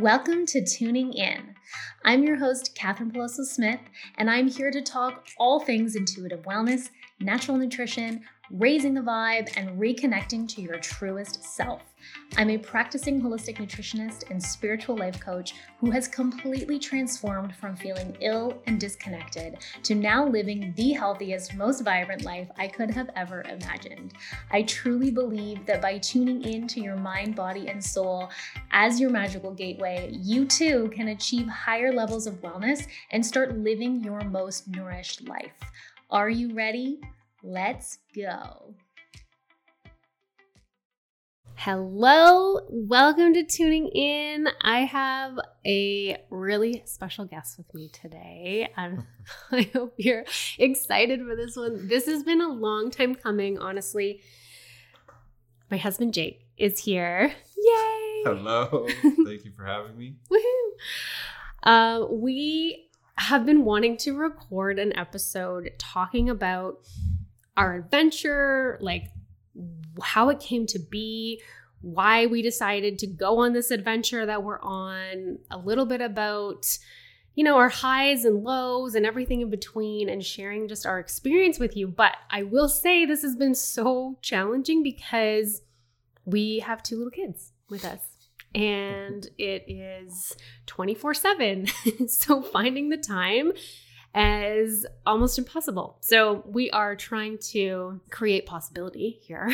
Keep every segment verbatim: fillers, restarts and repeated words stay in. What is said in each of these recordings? Welcome to Tuning In. I'm your host, Katherine Peloso-Smith, and I'm here to talk all things intuitive wellness, natural nutrition, raising the vibe, and reconnecting to your truest self. I'm a practicing holistic nutritionist and spiritual life coach who has completely transformed from feeling ill and disconnected to now living the healthiest, most vibrant life I could have ever imagined. I truly believe that by tuning in to your mind, body, and soul as your magical gateway, you too can achieve higher levels of wellness and start living your most nourished life. Are you ready? Let's go. Hello, welcome to Tuning In. I have a really special guest with me today. Um, I hope you're excited for this one. This has been a long time coming, honestly. My husband Jake is here. Yay! Hello. Thank you for having me. Woohoo! Uh, we have been wanting to record an episode talking about our adventure, like how it came to be, why we decided to go on this adventure that we're on, a little bit about, you know, our highs and lows and everything in between, and sharing just our experience with you. But I will say this has been so challenging because we have two little kids with us and it is twenty-four seven. So finding the time is almost impossible. So we are trying to create possibility here.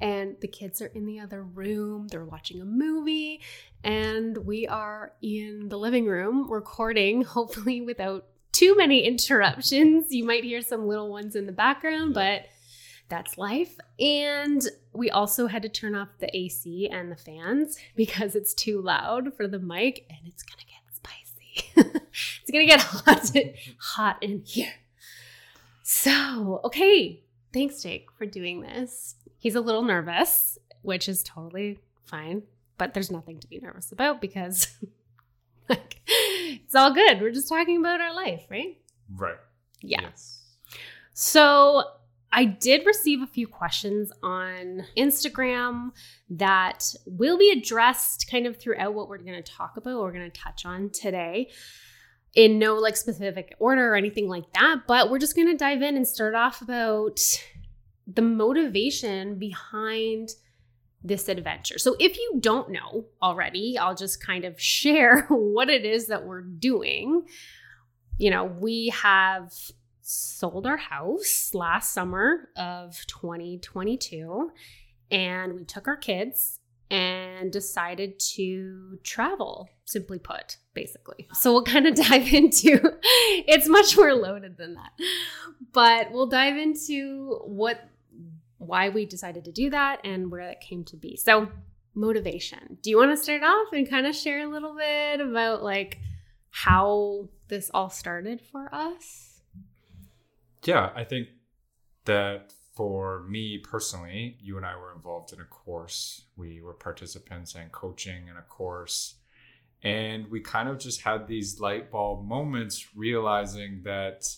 And the kids are in the other room. They're watching a movie. And we are in the living room recording, hopefully without too many interruptions. You might hear some little ones in the background, but that's life. And we also had to turn off the A C and the fans because it's too loud for the mic and it's going to get it's gonna get hot, hot in here. So, okay, thanks, Jake, for doing this. He's a little nervous, which is totally fine, but there's nothing to be nervous about because, like, it's all good. We're just talking about our life, right? Right. Yeah. Yes. So I did receive a few questions on Instagram that will be addressed kind of throughout what we're going to talk about, what we're going to touch on today, in no like specific order or anything like that. But we're just going to dive in and start off about the motivation behind this adventure. So if you don't know already, I'll just kind of share what it is that we're doing. You know, we have sold our house last summer of twenty twenty-two, and we took our kids and decided to travel, simply put, basically. So we'll kind of dive into, it's much more loaded than that, but we'll dive into what, why we decided to do that and where that came to be. So motivation. Do you want to start off and kind of share a little bit about like how this all started for us? Yeah, I think that for me personally, you and I were involved in a course. We were participants and coaching in a course. And we kind of just had these light bulb moments realizing that,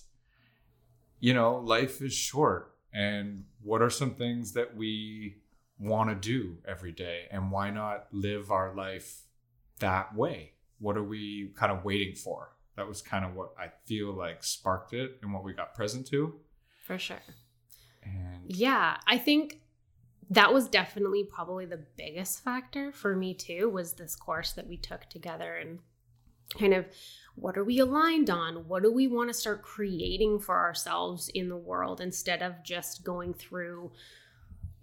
you know, life is short. And what are some things that we want to do every day? And why not live our life that way? What are we kind of waiting for? That was kind of what I feel like sparked it and what we got present to. For sure. And yeah, I think that was definitely probably the biggest factor for me too, was this course that we took together and kind of what are we aligned on? What do we want to start creating for ourselves in the world instead of just going through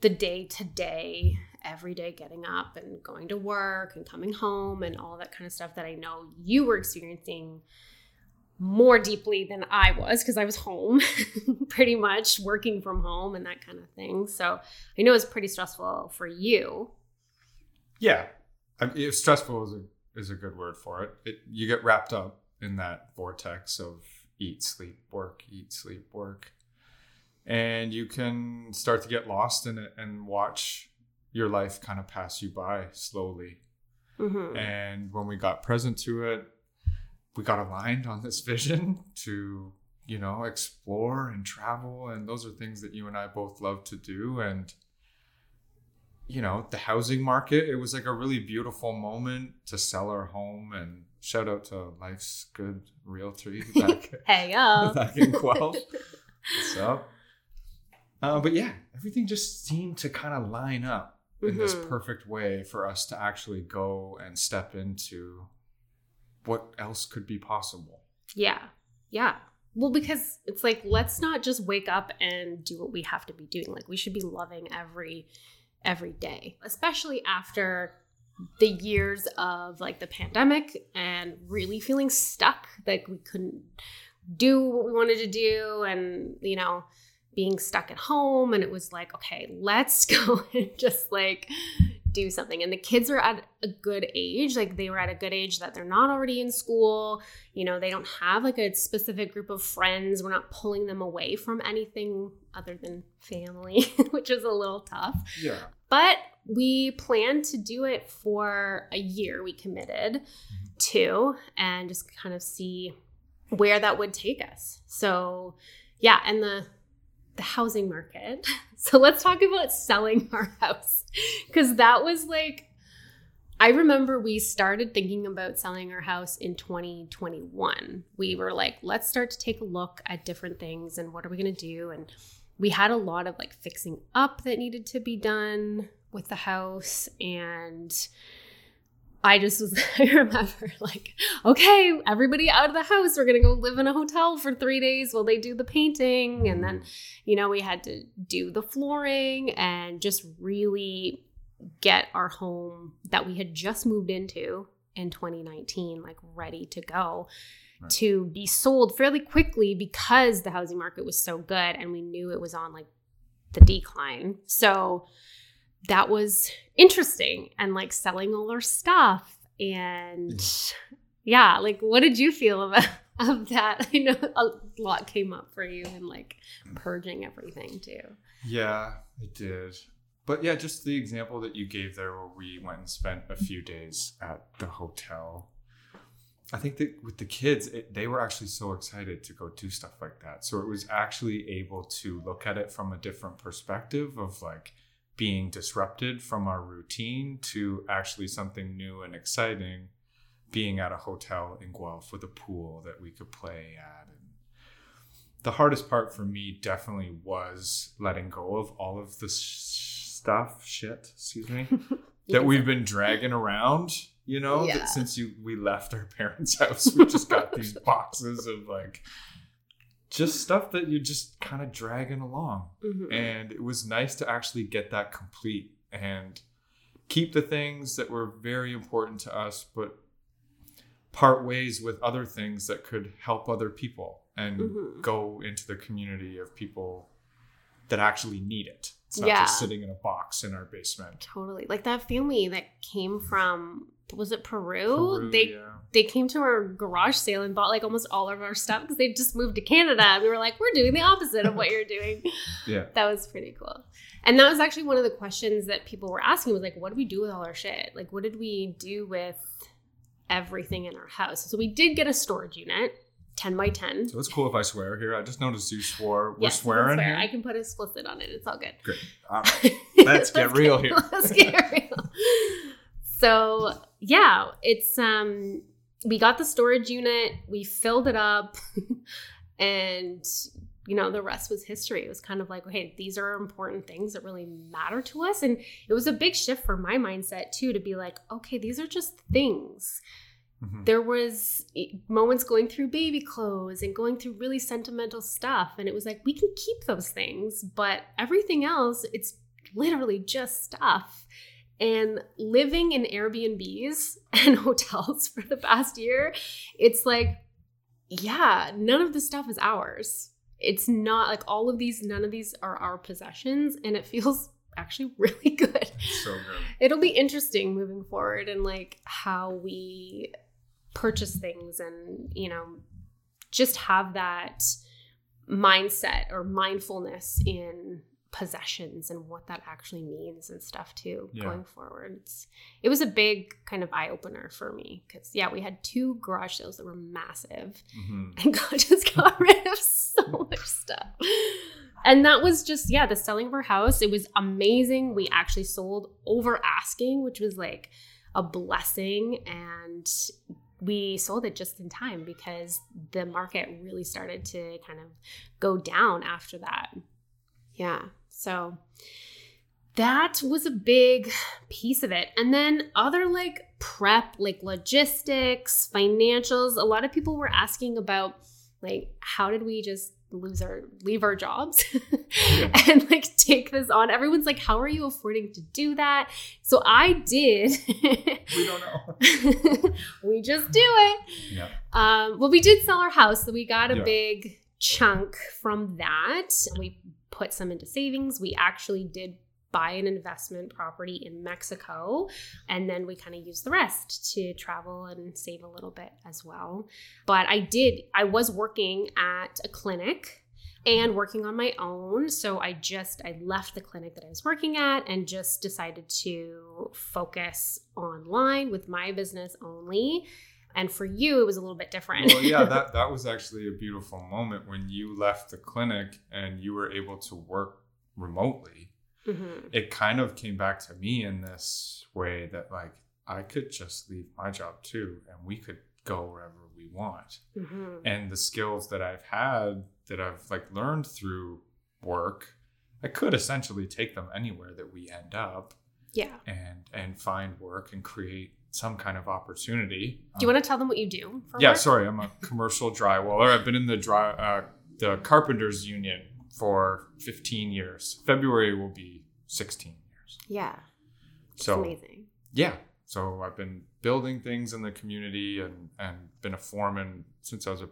the day to day, every day getting up and going to work and coming home and all that kind of stuff that I know you were experiencing more deeply than I was, because I was home pretty much working from home and that kind of thing. So I know it's pretty stressful for you. Yeah. I mean, stressful is a, is a good word for it. it. You get wrapped up in that vortex of eat, sleep, work, eat, sleep, work. And you can start to get lost in it and watch your life kind of pass you by slowly. Mm-hmm. And when we got present to it, we got aligned on this vision to, you know, explore and travel. And those are things that you and I both love to do. And you know, the housing market, it was like a really beautiful moment to sell our home. And shout out to Life's Good Realtory back, hey, yo. back in Guelph. What's up? Uh, but yeah, everything just seemed to kind of line up mm-hmm. in this perfect way for us to actually go and step into what else could be possible. Yeah. Yeah. Well, because it's like, let's not just wake up and do what we have to be doing. Like, we should be loving every every day, especially after the years of like the pandemic and really feeling stuck, like we couldn't do what we wanted to do and, you know, being stuck at home. And it was like, okay, let's go and just like do something. And the kids are at a good age, like they were at a good age that they're not already in school. You know, they don't have like a specific group of friends. We're not pulling them away from anything other than family, which is a little tough. Yeah. But we planned to do it for a year. We committed to and just kind of see where that would take us. So yeah, and the the housing market. So let's talk about selling our house, because that was like, I remember we started thinking about selling our house in twenty twenty-one. We were like, let's start to take a look at different things and what are we going to do? And we had a lot of like fixing up that needed to be done with the house. And I just was, I remember like, okay, everybody out of the house, we're going to go live in a hotel for three days while they do the painting. And then, you know, we had to do the flooring and just really get our home that we had just moved into in twenty nineteen, like ready to go right. to be sold fairly quickly, because the housing market was so good and we knew it was on like the decline. So that was interesting, and like selling all our stuff. And yeah, like what did you feel about of that? I know a lot came up for you and like purging everything too. Yeah, it did. But yeah, just the example that you gave there where we went and spent a few days at the hotel. I think that with the kids, it, they were actually so excited to go do stuff like that. So it was actually able to look at it from a different perspective of like being disrupted from our routine to actually something new and exciting, being at a hotel in Guelph with a pool that we could play at. And the hardest part for me definitely was letting go of all of the sh- stuff, shit, excuse me, that we've been dragging around, you know, yeah. that since you we left our parents' house, we just got these boxes of like, just stuff that you're just kind of dragging along. Mm-hmm. And it was nice to actually get that complete and keep the things that were very important to us, but part ways with other things that could help other people and mm-hmm. go into the community of people that actually need it. It's not yeah. just sitting in a box in our basement. Totally. Like that family that came from, was it Peru? Peru they yeah. they came to our garage sale and bought like almost all of our stuff because they just moved to Canada. And we were like, we're doing the opposite of what you're doing. Yeah. That was pretty cool. And that was actually one of the questions that people were asking was like, what do we do with all our shit? Like, what did we do with everything in our house? So we did get a storage unit. ten by ten. So it's cool if I swear here. I just noticed you swore. We're yes, swearing swear. here. I can put explicit on it. It's all good. Great. All right. Let's, let's get real get, here. Let's get real. So yeah, it's, um, we got the storage unit, we filled it up, and you know, the rest was history. It was kind of like, okay, these are important things that really matter to us. And it was a big shift for my mindset too, to be like, okay, these are just things. Mm-hmm. There was moments going through baby clothes and going through really sentimental stuff. And it was like, we can keep those things, but everything else, it's literally just stuff. And living in Airbnbs and hotels for the past year, it's like, yeah, none of this stuff is ours. It's not like all of these, none of these are our possessions. And it feels actually really good. So good. It'll be interesting moving forward and like how we purchase things and, you know, just have that mindset or mindfulness in possessions and what that actually means and stuff too yeah. going forward. It's, it was a big kind of eye-opener for me because yeah, we had two garage sales that were massive mm-hmm. and God just got rid of so much stuff. And that was just, yeah, the selling of our house. It was amazing. We actually sold over asking, which was like a blessing. And we sold it just in time because the market really started to kind of go down after that. Yeah. So that was a big piece of it. And then other like prep, like logistics, financials. A lot of people were asking about like, how did we just lose our, leave our jobs and like take this on? Everyone's like, how are you affording to do that? So I did. We don't know. We just do it. Yeah. Um, well, we did sell our house. So we got a yeah. big chunk from that. We put some into savings. We actually did buy an investment property in Mexico. And then we kind of used the rest to travel and save a little bit as well. But I did, I was working at a clinic and working on my own. So I just, I left the clinic that I was working at and just decided to focus online with my business only. And for you, it was a little bit different. Well, yeah, that, that was actually a beautiful moment when you left the clinic and you were able to work remotely. Mm-hmm. It kind of came back to me in this way that like, I could just leave my job too, and we could go wherever we want. Mm-hmm. And the skills that I've had that I've like learned through work, I could essentially take them anywhere that we end up. Yeah. And, and find work and create some kind of opportunity. Do you um, want to tell them what you do? For yeah. Work? Sorry. I'm a commercial drywaller. I've been in the dry, uh, the carpenters union for fifteen years. February will be sixteen years. Yeah. So amazing. Yeah. So I've been building things in the community and, and been a foreman since I was a,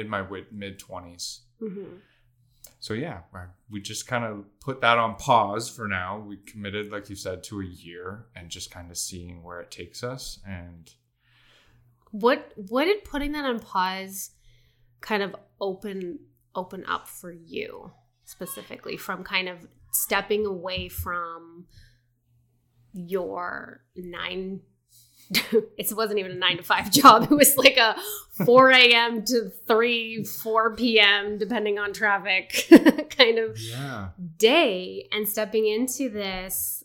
in my mid twenties. Mm-hmm. So yeah, we just kind of put that on pause for now. We committed, like you said, to a year and just kind of seeing where it takes us. And what what did putting that on pause kind of open open up for you specifically, from kind of stepping away from your nine it wasn't even a nine to five job, it was like a four a.m. to three four p.m. depending on traffic kind of yeah. day, and stepping into this,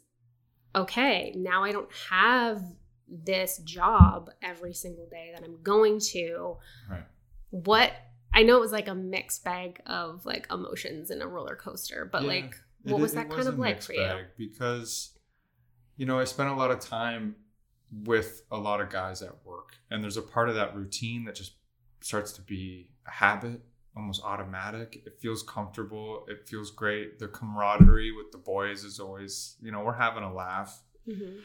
okay, now I don't have this job every single day that I'm going to. Right. What I know it was like a mixed bag of like emotions and a roller coaster, but yeah, like, what it, was that kind of like for you? Because, you know, I spent a lot of time with a lot of guys at work, and there's a part of that routine that just starts to be a habit, almost automatic. It feels comfortable. It feels great. The camaraderie with the boys is always, you know, we're having a laugh. Mm-hmm.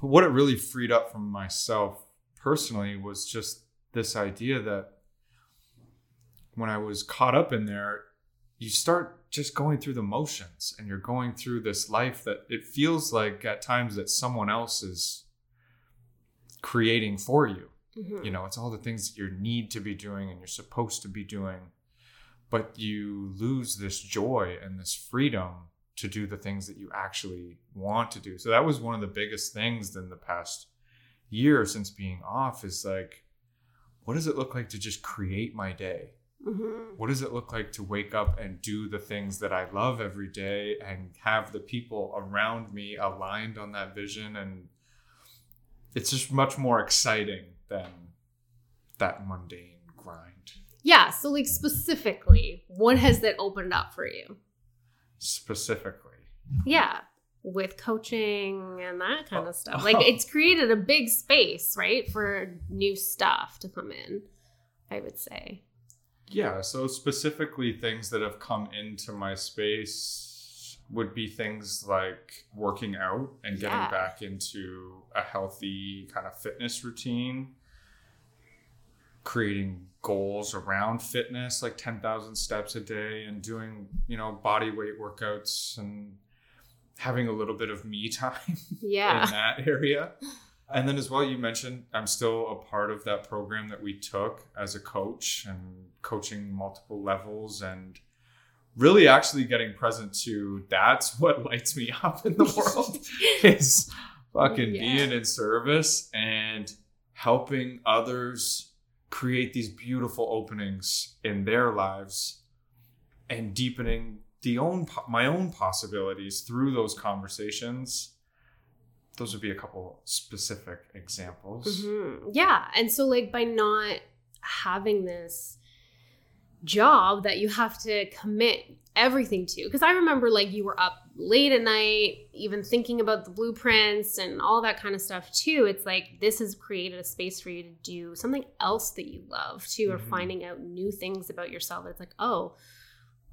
But what it really freed up from myself personally was just this idea that when I was caught up in there, you start just going through the motions, and you're going through this life that it feels like at times that someone else is creating for you. Mm-hmm. You know, it's all the things that you need to be doing and you're supposed to be doing, but you lose this joy and this freedom to do the things that you actually want to do. So that was one of the biggest things in the past year since being off, is like, what does it look like to just create my day? Mm-hmm. What does it look like to wake up and do the things that I love every day and have the people around me aligned on that vision? And it's just much more exciting than that mundane grind. Yeah. So like specifically, what has that opened up for you? Specifically. Yeah. With coaching and that kind oh. of stuff. Like oh. it's created a big space, right? For new stuff to come in, I would say. Yeah, so specifically things that have come into my space would be things like working out and getting yeah. back into a healthy kind of fitness routine, creating goals around fitness, like ten thousand steps a day, and doing, you know, body weight workouts and having a little bit of me time yeah. in that area. And then as well, you mentioned, I'm still a part of that program that we took as a coach, and coaching multiple levels, and really actually getting present to that's what lights me up in the world is fucking yeah. being in service and helping others create these beautiful openings in their lives and deepening the own my own possibilities through those conversations. Those would be a couple specific examples. Mm-hmm. Yeah. And so like by not having this job that you have to commit everything to, because I remember like you were up late at night, even thinking about the blueprints and all that kind of stuff too. It's like this has created a space for you to do something else that you love too, or mm-hmm. finding out new things about yourself. It's like, oh,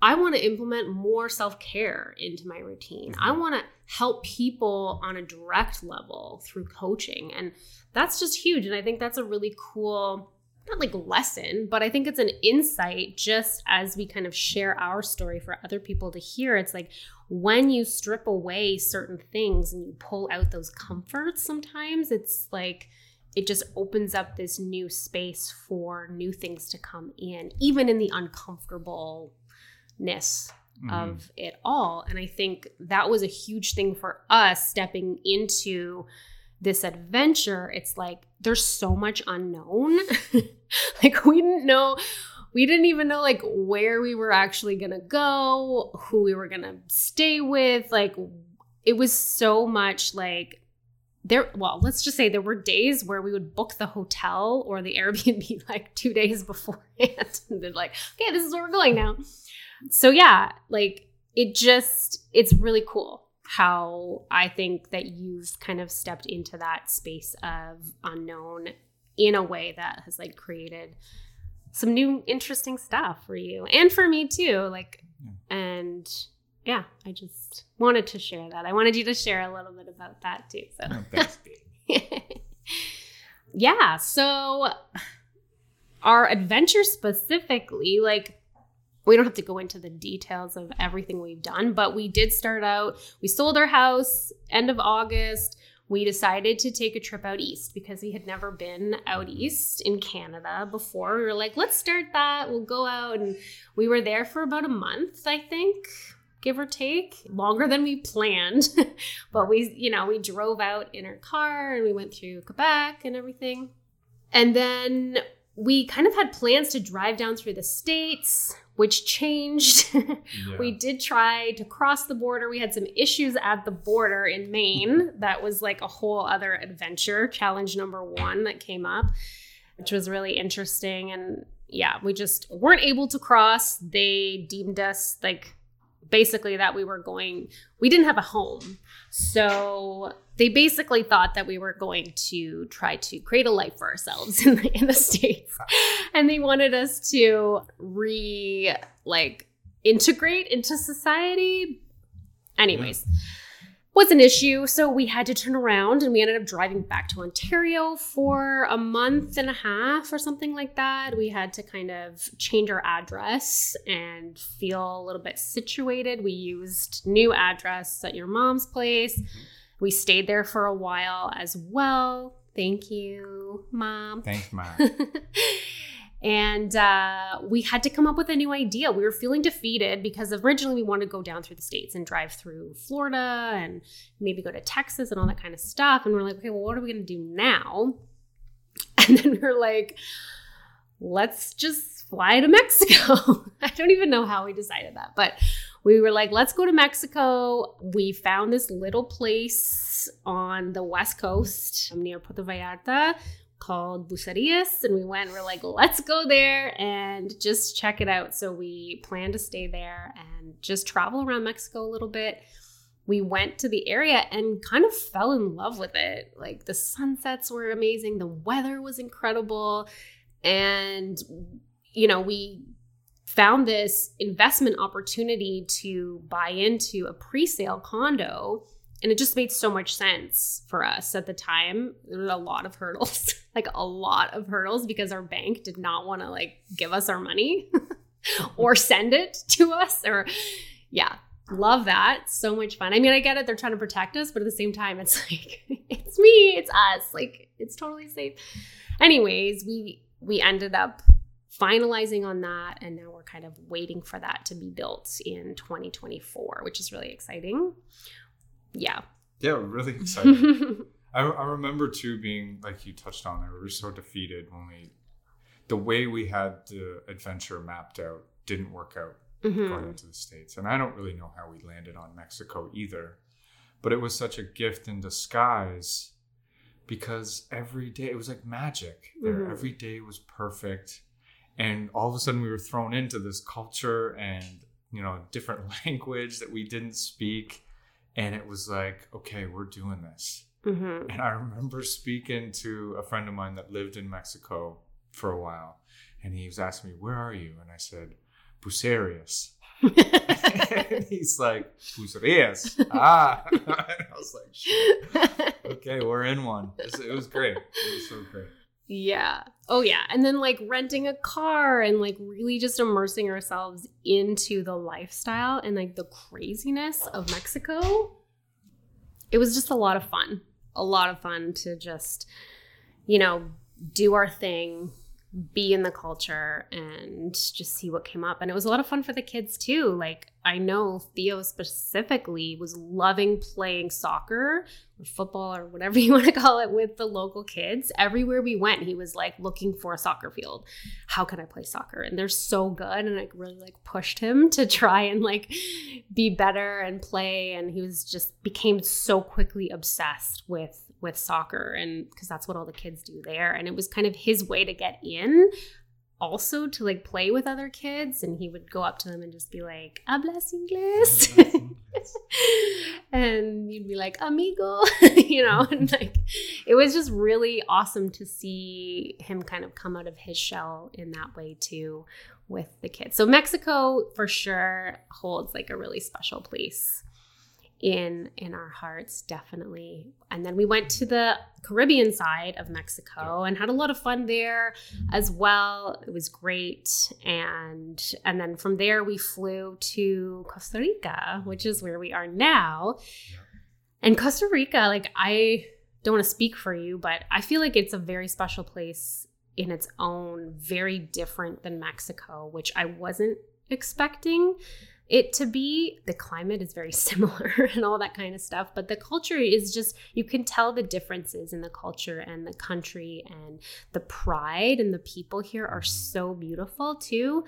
I want to implement more self-care into my routine. Mm-hmm. I want to help people on a direct level through coaching. And that's just huge. And I think that's a really cool, not like lesson, but I think it's an insight just as we kind of share our story for other people to hear. It's like when you strip away certain things and you pull out those comforts sometimes, it's like it just opens up this new space for new things to come in, even in the uncomfortable ness mm-hmm. of it all. And I think that was a huge thing for us stepping into this adventure. It's like there's so much unknown. Like we didn't know, we didn't even know like where we were actually gonna go, who we were gonna stay with. Like it was so much like there, well, let's just say there were days where we would book the hotel or the Airbnb like two days beforehand and be like, okay, this is where we're going now. So yeah, like it just, it's really cool how I think that you've kind of stepped into that space of unknown in a way that has like created some new interesting stuff for you and for me too. Like, and yeah, I just wanted to share that. I wanted you to share a little bit about that too. So no, thanks, babe. Yeah. So our adventure specifically, like, we don't have to go into the details of everything we've done, but we did start out, we sold our house end of August. We decided to take a trip out east because we had never been out east in Canada before. We were like, let's start that. We'll go out. And we were there for about a month, I think, give or take, longer than we planned. But we, you know, we drove out in our car and we went through Quebec and everything. And then we kind of had plans to drive down through the States, which changed. Yeah. We did try to cross the border. We had some issues at the border in Maine. That was like a whole other adventure, challenge number one that came up, which was really interesting. And yeah, we just weren't able to cross. They deemed us like basically that we were going, we didn't have a home. So they basically thought that we were going to try to create a life for ourselves in the, in the States. And they wanted us to re like integrate into society. Anyways, yeah. Was an issue. So we had to turn around and we ended up driving back to Ontario for a month and a half or something like that. We had to kind of change our address and feel a little bit situated. We used new address at your mom's place. We stayed there for a while as well. Thank you, Mom. Thanks, Mom. And uh, we had to come up with a new idea. We were feeling defeated because originally we wanted to go down through the States and drive through Florida and maybe go to Texas and all that kind of stuff. And we're like, okay, well, what are we going to do now? And then we were like, let's just fly to Mexico. I don't even know how we decided that, but we were like, let's go to Mexico. We found this little place on the West Coast near Puerto Vallarta called Bucerías. And we went, we're like, let's go there and just check it out. So we planned to stay there and just travel around Mexico a little bit. We went to the area and kind of fell in love with it. Like the sunsets were amazing. The weather was incredible. And, you know, we found this investment opportunity to buy into a pre-sale condo. And it just made so much sense for us at the time. There were a lot of hurdles, like a lot of hurdles because our bank did not want to like give us our money or send it to us or yeah. Love that. So much fun. I mean, I get it. They're trying to protect us, but at the same time, it's like, it's me, it's us. Like it's totally safe. Anyways, we, we ended up finalizing on that, and now we're kind of waiting for that to be built in twenty twenty-four, which is really exciting. Yeah. Yeah, really exciting. I, I remember too being, like you touched on it, we were so defeated when we, the way we had the adventure mapped out didn't work out mm-hmm. going into the States. And I don't really know how we landed on Mexico either. But it was such a gift in disguise because every day, it was like magic there. Mm-hmm. Every day was perfect. And all of a sudden we were thrown into this culture and, you know, different language that we didn't speak. And it was like, okay, we're doing this. Mm-hmm. And I remember speaking to a friend of mine that lived in Mexico for a while. And he was asking me, where are you? And I said, Bucerías. And he's like, Bucerías. Ah. And I was like, shit. Okay, we're in one. It was great. It was so great. Yeah. Oh, yeah. And then like renting a car and like really just immersing ourselves into the lifestyle and like the craziness of Mexico. It was just a lot of fun. A lot of fun to just, you know, do our thing, be in the culture, and just see what came up. And it was a lot of fun for the kids too. Like I know Theo specifically was loving playing soccer or football or whatever you want to call it with the local kids. Everywhere we went, he was like looking for a soccer field. How can I play soccer? And they're so good. And I really like pushed him to try and like be better and play. And he was just became so quickly obsessed with with soccer, and because that's what all the kids do there. And it was kind of his way to get in also, to like play with other kids. And he would go up to them and just be like, hablas inglés? And you'd be like, amigo, you know. And like it was just really awesome to see him kind of come out of his shell in that way too with the kids. So Mexico for sure holds like a really special place in in our hearts, definitely. And then we went to the Caribbean side of Mexico and had a lot of fun there as well. It was great. And and then from there we flew to Costa Rica, which is where we are now. And Costa Rica, like I don't want to speak for you, but I feel like it's a very special place in its own, very different than Mexico, which I wasn't expecting it to be. The climate is very similar and all that kind of stuff, but the culture is just, you can tell the differences in the culture and the country, and the pride and the people here are so beautiful too.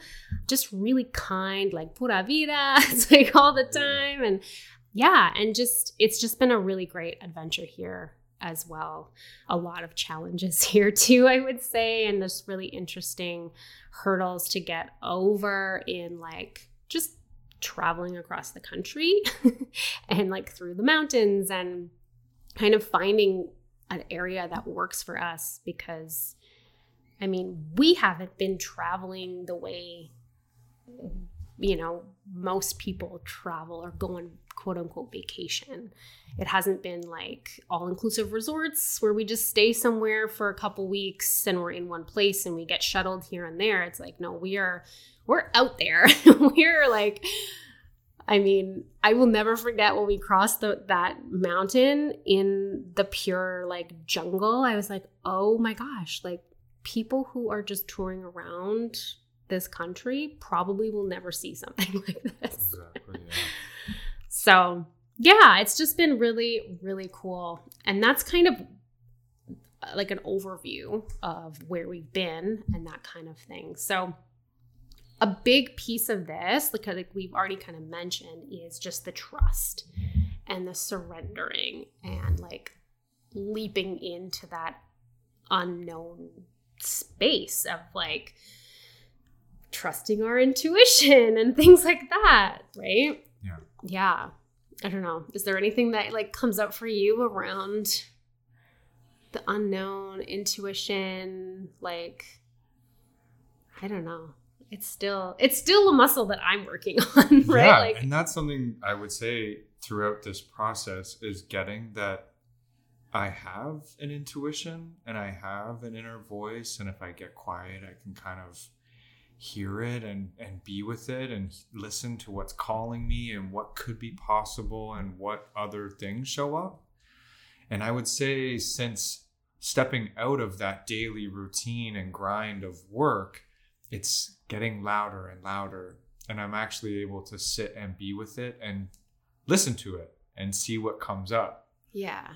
Just really kind, like Pura Vida, it's like all the time. And yeah, and just, it's just been a really great adventure here as well. A lot of challenges here too, I would say, and there's really interesting hurdles to get over in like just traveling across the country and like through the mountains, and kind of finding an area that works for us, because I mean, we haven't been traveling the way, you know, most people travel or go on quote unquote vacation. It hasn't been like all-inclusive resorts where we just stay somewhere for a couple weeks and we're in one place and we get shuttled here and there. It's like, no, we are we're out there. We're like, I mean, I will never forget when we crossed the, that mountain in the pure like jungle. I was like, oh my gosh, like people who are just touring around this country probably will never see something like this. Exactly, yeah. So yeah, it's just been really, really cool. And that's kind of like an overview of where we've been and that kind of thing. So a big piece of this, like, like we've already kind of mentioned, is just the trust and the surrendering and like leaping into that unknown space of like trusting our intuition and things like that, right? Yeah. Yeah. I don't know. Is there anything that like comes up for you around the unknown, intuition? Like, I don't know. It's still, it's still a muscle that I'm working on, right? Yeah, like, and that's something I would say throughout this process is getting that I have an intuition and I have an inner voice. And if I get quiet, I can kind of hear it and and be with it and listen to what's calling me and what could be possible and what other things show up. And I would say since stepping out of that daily routine and grind of work, it's getting louder and louder, and I'm actually able to sit and be with it and listen to it and see what comes up. Yeah,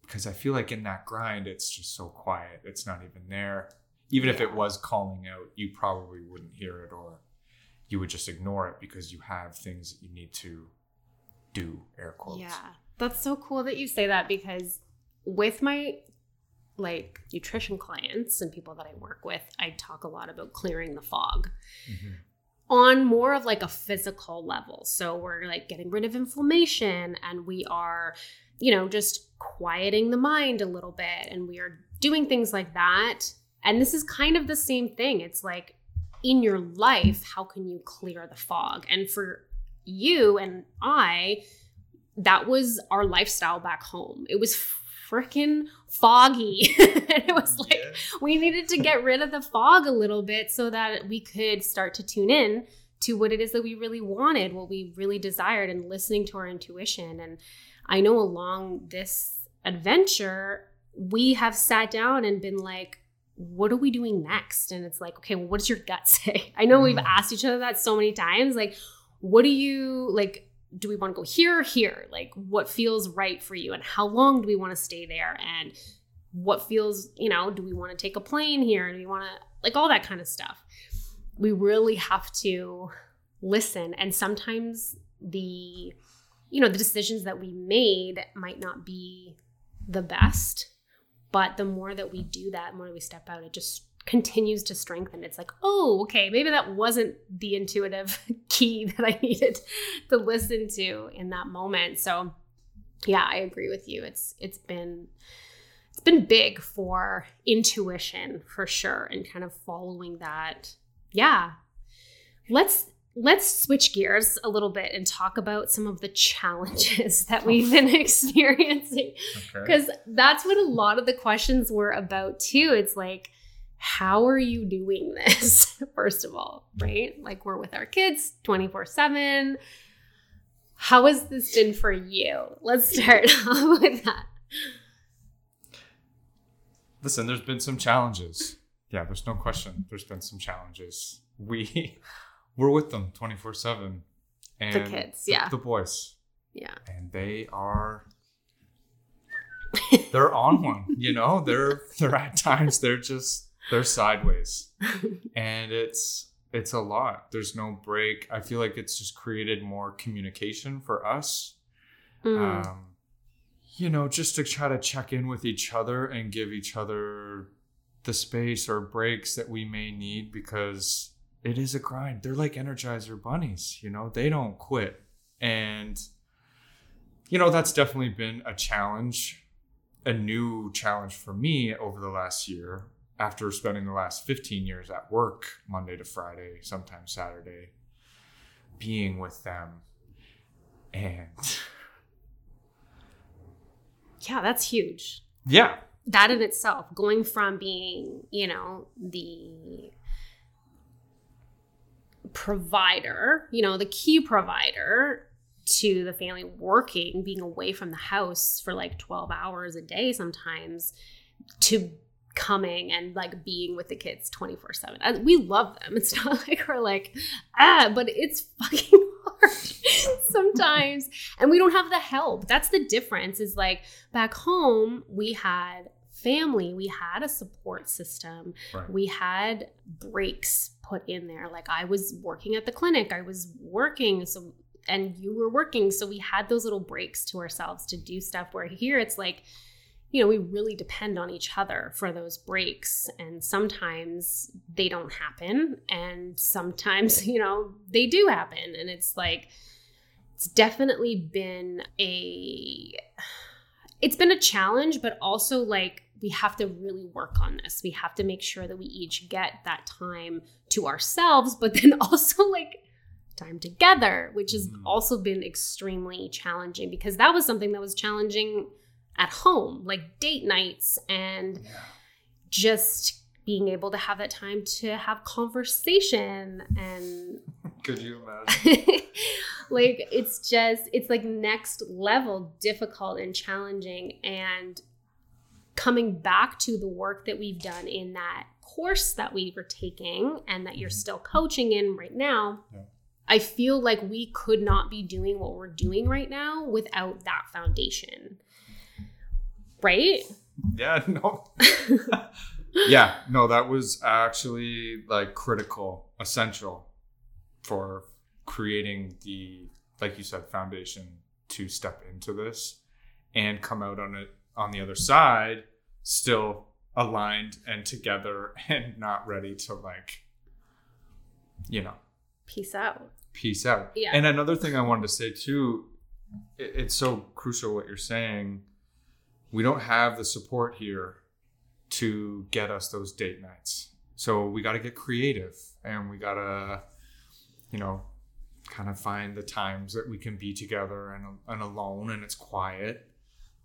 because I feel like in that grind it's just so quiet, it's not even there. Even yeah. if it was calling out, you probably wouldn't hear it, or you would just ignore it because you have things that you need to do, air quotes. Yeah. That's so cool that you say that, because with my like nutrition clients and people that I work with, I talk a lot about clearing the fog mm-hmm. on more of like a physical level. So we're like getting rid of inflammation, and we are, you know, just quieting the mind a little bit, and we are doing things like that. And this is kind of the same thing. It's like in your life, how can you clear the fog? And for you and I, that was our lifestyle back home. It was freaking foggy. And it was like, yeah. we needed to get rid of the fog a little bit so that we could start to tune in to what it is that we really wanted, what we really desired, and listening to our intuition. And I know along this adventure, we have sat down and been like, what are we doing next? And it's like, okay, well, what does your gut say? I know mm-hmm. we've asked each other that so many times. Like, what do you, like, do we want to go here or here? Like, what feels right for you? And how long do we want to stay there? And what feels, you know, do we want to take a plane here? Do we want to, like, all that kind of stuff. We really have to listen. And sometimes the, you know, the decisions that we made might not be the best. But the more that we do that, the more we step out, it just continues to strengthen. It's like, oh, okay, maybe that wasn't the intuitive key that I needed to listen to in that moment. So yeah, I agree with you. It's it's been it's been big for intuition for sure, and kind of following that. Yeah. Let's let's switch gears a little bit and talk about some of the challenges that we've been experiencing. Because okay. that's what a lot of the questions were about too. It's like, how are you doing this? First of all, right? Like, we're with our kids twenty-four seven. How has this been for you? Let's start off with that. Listen, there's been some challenges. Yeah, there's no question. There's been some challenges. We we're with them twenty-four seven. And the kids, yeah. The, the boys. Yeah. And they are they're on one, you know? They're they're at times they're just They're sideways, and it's it's a lot. There's no break. I feel like it's just created more communication for us, mm. um, you know, just to try to check in with each other and give each other the space or breaks that we may need, because it is a grind. They're like Energizer bunnies, you know, they don't quit. And, you know, that's definitely been a challenge, a new challenge for me over the last year. After spending the last fifteen years at work, Monday to Friday, sometimes Saturday, being with them. And yeah, that's huge. Yeah. That in itself, going from being, you know, the provider, you know, the key provider to the family, working, being away from the house for like twelve hours a day sometimes, to coming and like being with the kids twenty-four seven. We love them. It's not like we're like, ah, but it's fucking hard sometimes. And we don't have the help. That's the difference, is like back home, we had family, we had a support system, right. We had breaks put in there. Like, I was working at the clinic, I was working, so and you were working. So we had those little breaks to ourselves to do stuff, where here it's like, you know, we really depend on each other for those breaks. And sometimes they don't happen. And sometimes, you know, they do happen. And it's like, it's definitely been a, it's been a challenge, but also like, we have to really work on this. We have to make sure that we each get that time to ourselves, but then also like time together, which has also been extremely challenging, because that was something that was challenging at home, like date nights and yeah. just being able to have that time to have conversation. And could you imagine? Like, it's just, it's like next level difficult and challenging. And coming back to the work that we've done in that course that we were taking, and that you're still coaching in right now, yeah. I feel like we could not be doing what we're doing right now without that foundation. Right? Yeah, no. yeah, no, that was actually like critical, essential for creating the, like you said, foundation to step into this and come out on it on the other side still aligned and together and not ready to, like, you know, peace out. Peace out. Yeah. And another thing I wanted to say too, it, it's so crucial what you're saying. We don't have the support here to get us those date nights. So we got to get creative and we got to, you know, kind of find the times that we can be together and, and alone and it's quiet.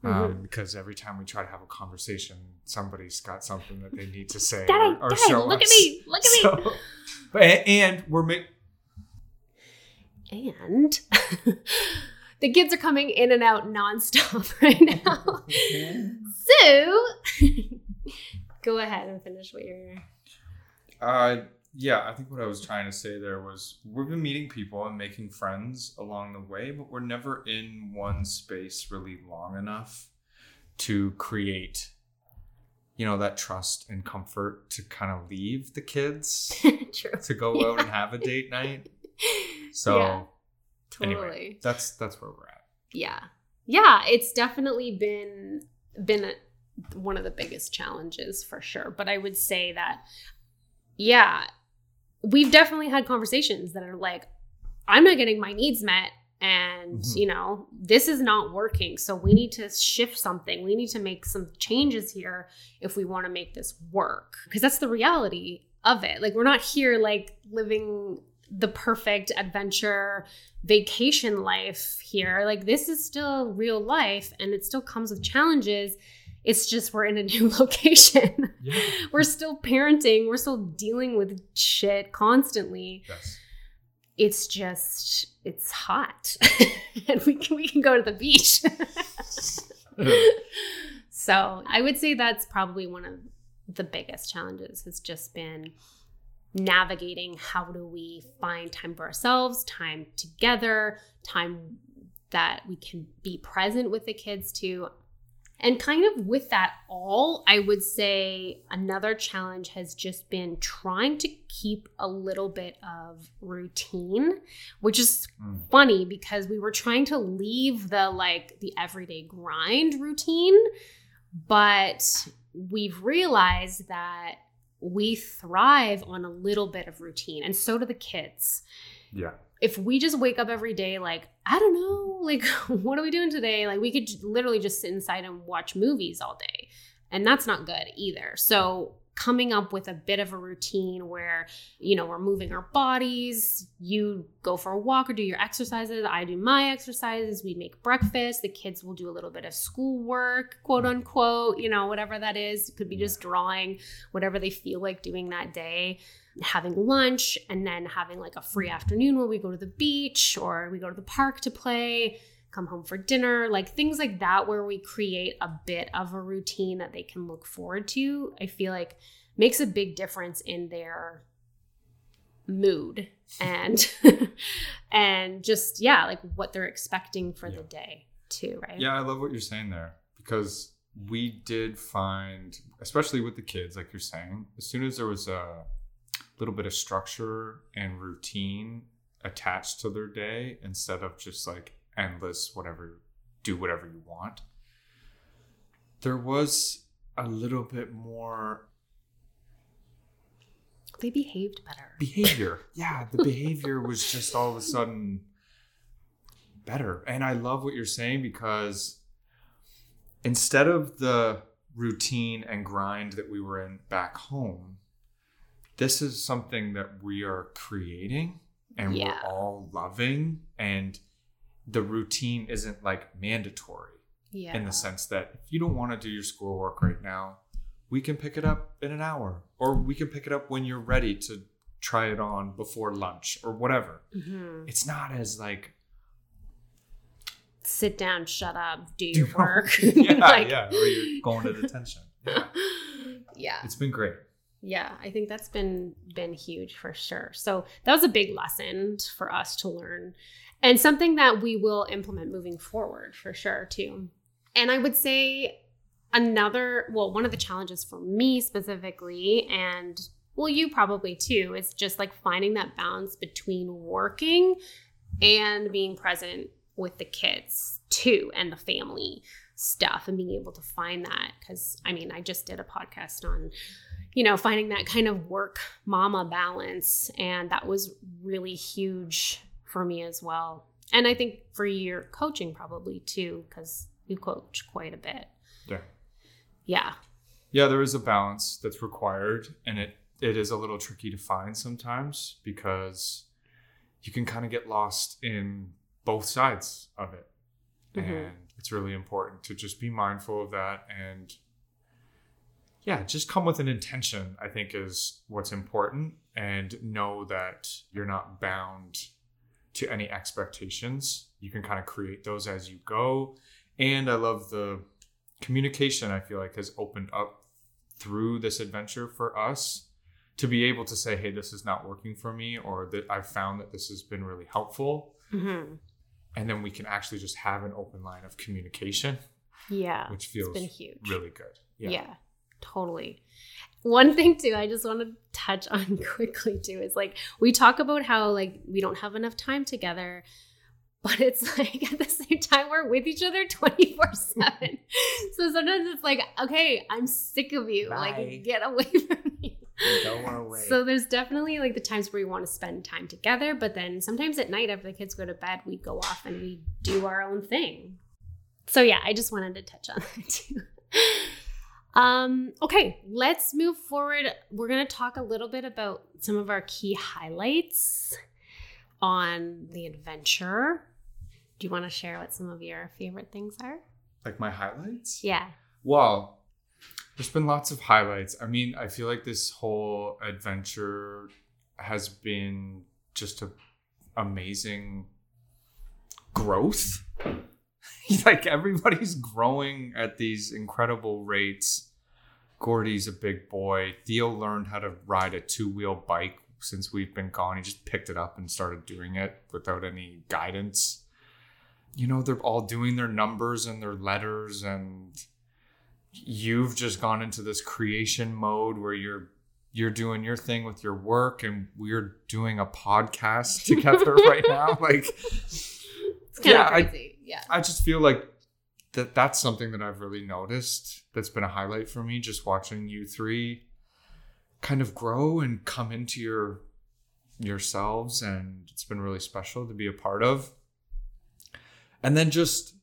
Mm-hmm. Um, because every time we try to have a conversation, somebody's got something that they need to say Dad, or, or Dad, show look us. Look at me. Look at so, me. But, and we're... Ma- and the kids are coming in and out nonstop right now. So go ahead and finish what you're... Uh, yeah, I think what I was trying to say there was we've been meeting people and making friends along the way, but we're never in one space really long enough to create, you know, that trust and comfort to kind of leave the kids to go yeah. out and have a date night. So yeah, totally. Anyway, that's that's where we're at. Yeah. Yeah, it's definitely been been a, one of the biggest challenges for sure, but I would say that yeah, we've definitely had conversations that are like, I'm not getting my needs met and, mm-hmm. you know, this is not working. So we need to shift something. We need to make some changes here if we want to make this work. Because that's the reality of it. Like, we're not here like living the perfect adventure vacation life here. Like, this is still real life and it still comes with challenges. It's just we're in a new location. Yeah. We're still parenting. We're still dealing with shit constantly. Yes. It's just, it's hot. And we can, we can go to the beach. So I would say that's probably one of the biggest challenges has just been navigating how do we find time for ourselves, time together, time that we can be present with the kids too. And kind of with that all, I would say another challenge has just been trying to keep a little bit of routine, which is mm. funny because we were trying to leave the like the everyday grind routine, but we've realized that we thrive on a little bit of routine and so do the kids. Yeah. If we just wake up every day, like, I don't know, like, what are we doing today? Like, we could literally just sit inside and watch movies all day. And that's not good either. So coming up with a bit of a routine where, you know, we're moving our bodies, you go for a walk or do your exercises. I do my exercises. We make breakfast. The kids will do a little bit of schoolwork, quote unquote, you know, whatever that is. It could be just drawing, whatever they feel like doing that day. Having lunch and then having like a free afternoon where we go to the beach or we go to the park to play, come home for dinner, like things like that where we create a bit of a routine that they can look forward to, I feel like makes a big difference in their mood and and just, yeah, like what they're expecting for yeah. the day too, right? Yeah, I love what you're saying there because we did find, especially with the kids, like you're saying, as soon as there was a little bit of structure and routine attached to their day instead of just like endless whatever, do whatever you want. There was a little bit more. They behaved better. Behavior. Yeah. The behavior was just all of a sudden better. And I love what you're saying because instead of the routine and grind that we were in back home, this is something that we are creating and yeah. we're all loving and the routine isn't like mandatory yeah. in the sense that if you don't want to do your schoolwork right now, we can pick it up in an hour or we can pick it up when you're ready to try it on before lunch or whatever. Mm-hmm. It's not as like. Sit down, shut up, do your work. yeah, like... yeah, or you're going to detention. Yeah. yeah. It's been great. Yeah, I think that's been been huge for sure. So that was a big lesson for us to learn and something that we will implement moving forward for sure too. And I would say another, well, one of the challenges for me specifically, and well, you probably too. It's just like finding that balance between working and being present with the kids too and the family stuff and being able to find that. Because I mean, I just did a podcast on, you know, finding that kind of work mama balance. And that was really huge for me as well. And I think for your coaching probably too, because you coach quite a bit. Yeah. Yeah. Yeah, there is a balance that's required, and it, it is a little tricky to find sometimes because you can kind of get lost in both sides of it. Mm-hmm. And it's really important to just be mindful of that. And yeah, just come with an intention, I think, is what's important, and know that you're not bound to any expectations. You can kind of create those as you go. And I love the communication, I feel like, has opened up through this adventure for us to be able to say, hey, this is not working for me, or that I've found that this has been really helpful. Mm-hmm. And then we can actually just have an open line of communication. Yeah. Which feels it's been huge. Really good. Yeah. Yeah, totally. One thing too, I just want to touch on quickly too, is like, we talk about how like we don't have enough time together, but it's like at the same time, we're with each other twenty-four seven. So sometimes it's like, okay, I'm sick of you. Bye. Like, get away from me. Don't want to wait. So there's definitely like the times where we want to spend time together. But then sometimes at night after the kids go to bed, we go off and we do our own thing. So yeah, I just wanted to touch on that too. Um, okay, let's move forward. We're going to talk a little bit about some of our key highlights on the adventure. Do you want to share what some of your favorite things are? Like my highlights? Yeah. Well, there's been lots of highlights. I mean, I feel like this whole adventure has been just an amazing growth. Like, everybody's growing at these incredible rates. Gordy's a big boy. Theo learned how to ride a two-wheel bike since we've been gone. He just picked it up and started doing it without any guidance. You know, they're all doing their numbers and their letters, and you've just gone into this creation mode where you're you're doing your thing with your work, and we're doing a podcast together right now. Like, it's kind yeah, of crazy. I, yeah. I just feel like that that's something that I've really noticed that's been a highlight for me, just watching you three kind of grow and come into your yourselves, and it's been really special to be a part of. And then just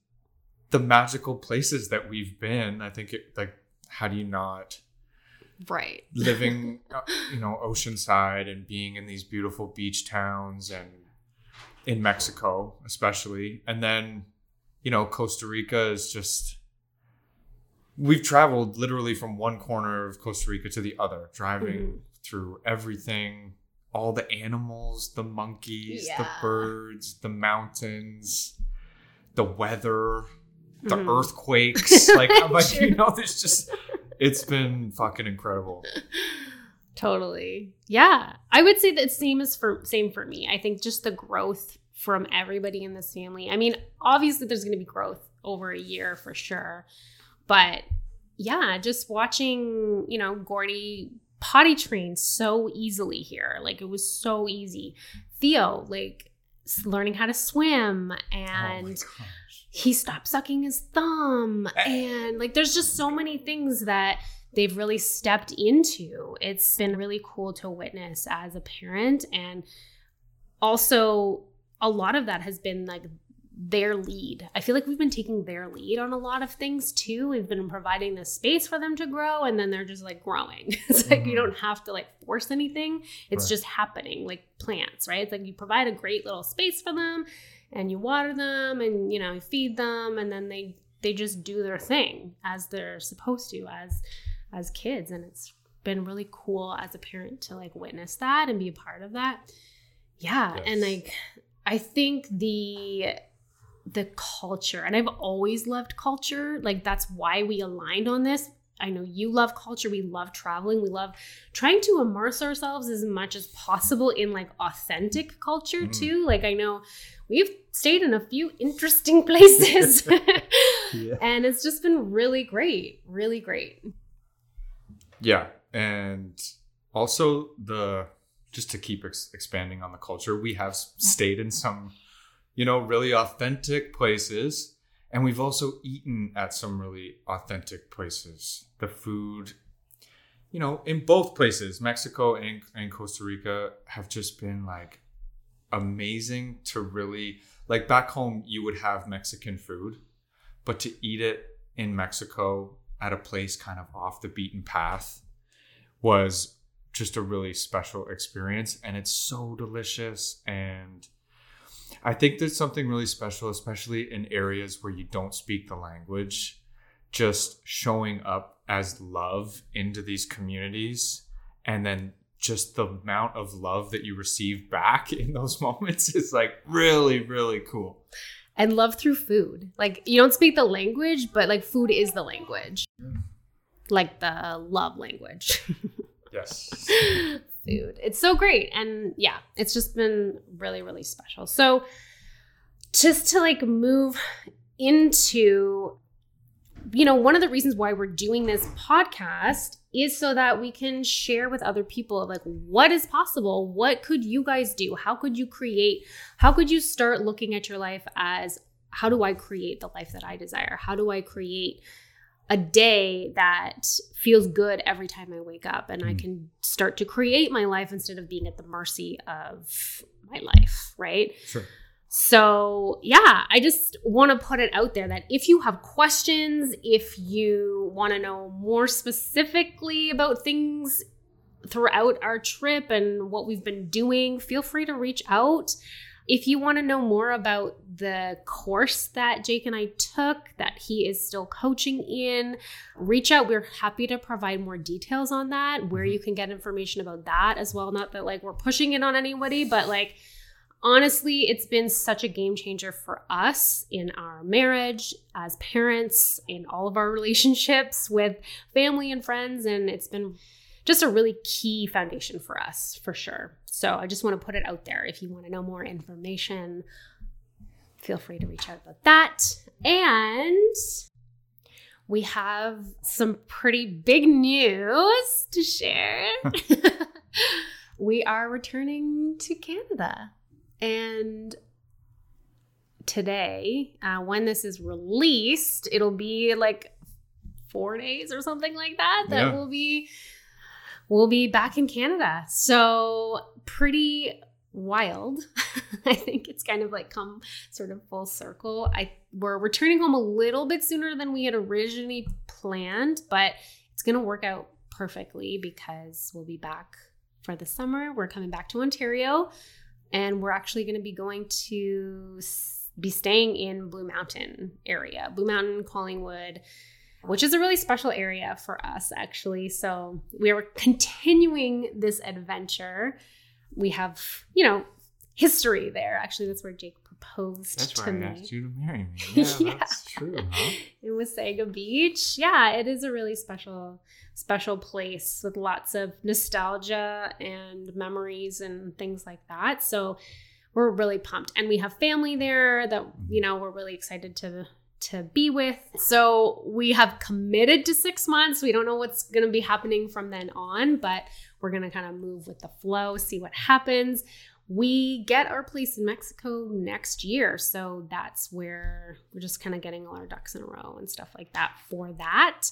the magical places that we've been. I think it, like, how do you not, right, living you know oceanside and being in these beautiful beach towns, and in Mexico especially, and then you know Costa Rica is just, we've traveled literally from one corner of Costa Rica to the other, driving mm-hmm. through everything, all the animals, the monkeys, yeah. the birds, the mountains, the weather, the mm-hmm. earthquakes. Like, I'm like, you know, there's just, it's been fucking incredible. Totally. Yeah. I would say that same is for, same for me. I think just the growth from everybody in this family. I mean, obviously there's going to be growth over a year for sure. But yeah, just watching, you know, Gordy potty train so easily here. Like, it was so easy. Theo, like, learning how to swim, and oh he stopped sucking his thumb. And like, there's just so many things that they've really stepped into. It's been really cool to witness as a parent. And also a lot of that has been like their lead. I feel like we've been taking their lead on a lot of things too. We've been providing this space for them to grow, and then they're just like growing. It's like, mm-hmm. you don't have to like force anything. It's right. just happening, like plants, right? It's like you provide a great little space for them, and you water them, and you know, you feed them, and then they they just do their thing as they're supposed to as as kids. And it's been really cool as a parent to like witness that and be a part of that. Yeah. Yes. And like, I think the the culture, and I've always loved culture. Like, that's why we aligned on this. I know you love culture. We love traveling. We love trying to immerse ourselves as much as possible in like authentic culture mm. too. Like, I know we've stayed in a few interesting places yeah. and it's just been really great, really great. Yeah. And also the, just to keep ex- expanding on the culture, we have stayed in some, you know, really authentic places. And we've also eaten at some really authentic places. The food, you know, in both places, Mexico and, and Costa Rica, have just been like amazing to really, like back home, you would have Mexican food, but to eat it in Mexico at a place kind of off the beaten path was just a really special experience. And it's so delicious, and I think there's something really special, especially in areas where you don't speak the language, just showing up as love into these communities. And then just the amount of love that you receive back in those moments is like really, really cool. And love through food. Like you don't speak the language, but like food is the language. Yeah. Like the love language. Yes. Food. It's so great. And yeah, it's just been really, really special. So just to like move into, you know, one of the reasons why we're doing this podcast is so that we can share with other people like what is possible. What could you guys do? How could you create? How could you start looking at your life as, how do I create the life that I desire? How do I create a day that feels good every time I wake up, and mm. I can start to create my life instead of being at the mercy of my life, right? Sure. So yeah, I just want to put it out there that if you have questions, if you want to know more specifically about things throughout our trip and what we've been doing, feel free to reach out. If you want to know more about the course that Jake and I took, that he is still coaching in, reach out. We're happy to provide more details on that, where you can get information about that as well. Not that like we're pushing it on anybody, but like, honestly, it's been such a game changer for us in our marriage, as parents, in all of our relationships with family and friends. And it's been just a really key foundation for us, for sure. So I just want to put it out there. If you want to know more information, feel free to reach out about that. And we have some pretty big news to share. We are returning to Canada. And today, uh, when this is released, it'll be like four days or something like that. That yeah. will be... We'll be back in Canada. So pretty wild. I think it's kind of like come sort of full circle. I we're returning home a little bit sooner than we had originally planned, but it's going to work out perfectly because we'll be back for the summer. We're coming back to Ontario, and we're actually going to be going to be staying in Blue Mountain area. Blue Mountain, Collingwood, which is a really special area for us, actually. So we are continuing this adventure. We have, you know, history there. Actually, that's where Jake proposed that's to me. That's where I asked you to marry me. Yeah, yeah. That's true, huh? In Wasega Beach. Yeah, it is a really special, special place with lots of nostalgia and memories and things like that. So we're really pumped. And we have family there that, you know, we're really excited to... to be with. So we have committed to six months. We don't know what's going to be happening from then on, but we're going to kind of move with the flow, see what happens. We get our place in Mexico next year. So that's where we're just kind of getting all our ducks in a row and stuff like that for that.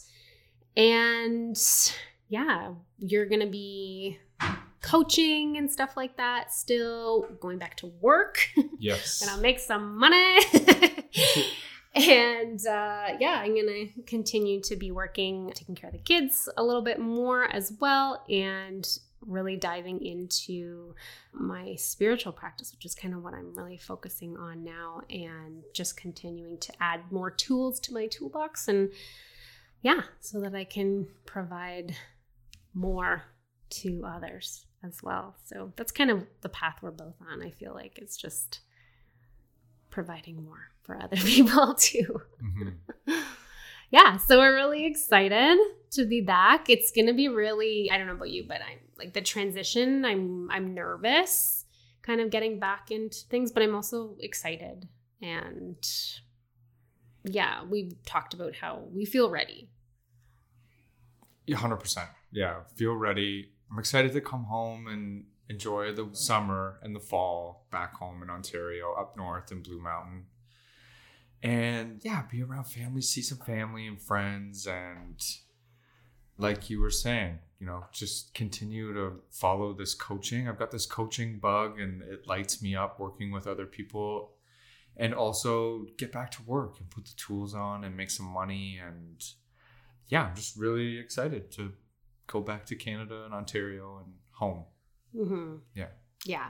And yeah, you're going to be coaching and stuff like that still, going back to work. Yes. And I'll make some money. And uh, yeah, I'm going to continue to be working, taking care of the kids a little bit more as well, and really diving into my spiritual practice, which is kind of what I'm really focusing on now, and just continuing to add more tools to my toolbox. And yeah, so that I can provide more to others as well. So that's kind of the path we're both on. I feel like it's just providing more for other people too. Mm-hmm. Yeah. So we're really excited to be back. It's going to be really, I don't know about you, but I'm like the transition, I'm, I'm nervous kind of getting back into things, but I'm also excited. And yeah, we talked about how we feel ready. one hundred percent. Yeah. Feel ready. I'm excited to come home and enjoy the summer and the fall back home in Ontario, up north in Blue Mountain. And yeah, be around family, see some family and friends. And like you were saying, you know, just continue to follow this coaching. I've got this coaching bug and it lights me up working with other people. And also get back to work and put the tools on and make some money. And yeah, I'm just really excited to go back to Canada and Ontario and home. Mm-hmm. Yeah. Yeah.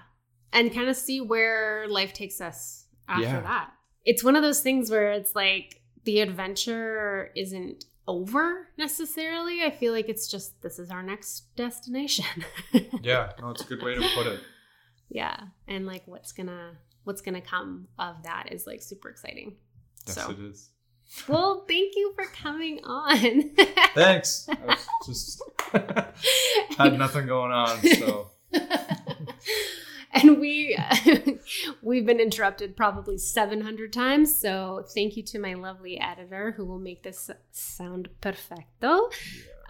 And kind of see where life takes us after yeah. that. It's one of those things where it's like the adventure isn't over necessarily. I feel like it's just, this is our next destination. Yeah. No, it's a good way to put it. Yeah. And like what's gonna, what's gonna come of that is like super exciting. Yes, so. It is. Well, thank you for coming on. Thanks. I was just had nothing going on, so. And we, we've been interrupted probably seven hundred times. So thank you to my lovely editor who will make this sound perfecto.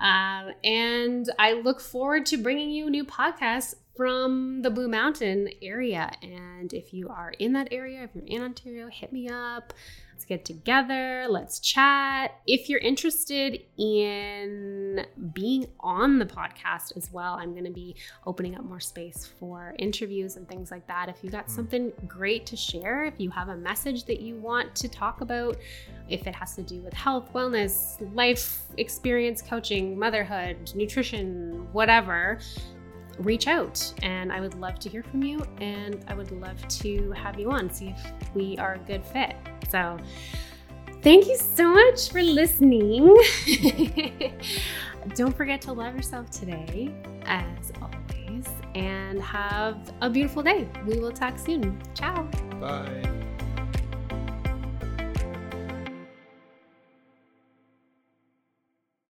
Yeah. Um, and I look forward to bringing you new podcasts from the Blue Mountain area. And if you are in that area, if you're in Ontario, hit me up. Let's get together. Let's chat. If you're interested in being on the podcast as well, I'm going to be opening up more space for interviews and things like that. If you got something great to share, if you have a message that you want to talk about, if it has to do with health, wellness, life experience, coaching, motherhood, nutrition, whatever, reach out, and I would love to hear from you, and I would love to have you on, see if we are a good fit. So thank you so much for listening. Don't forget to love yourself today, as always, and have a beautiful day. We will talk soon. Ciao. Bye.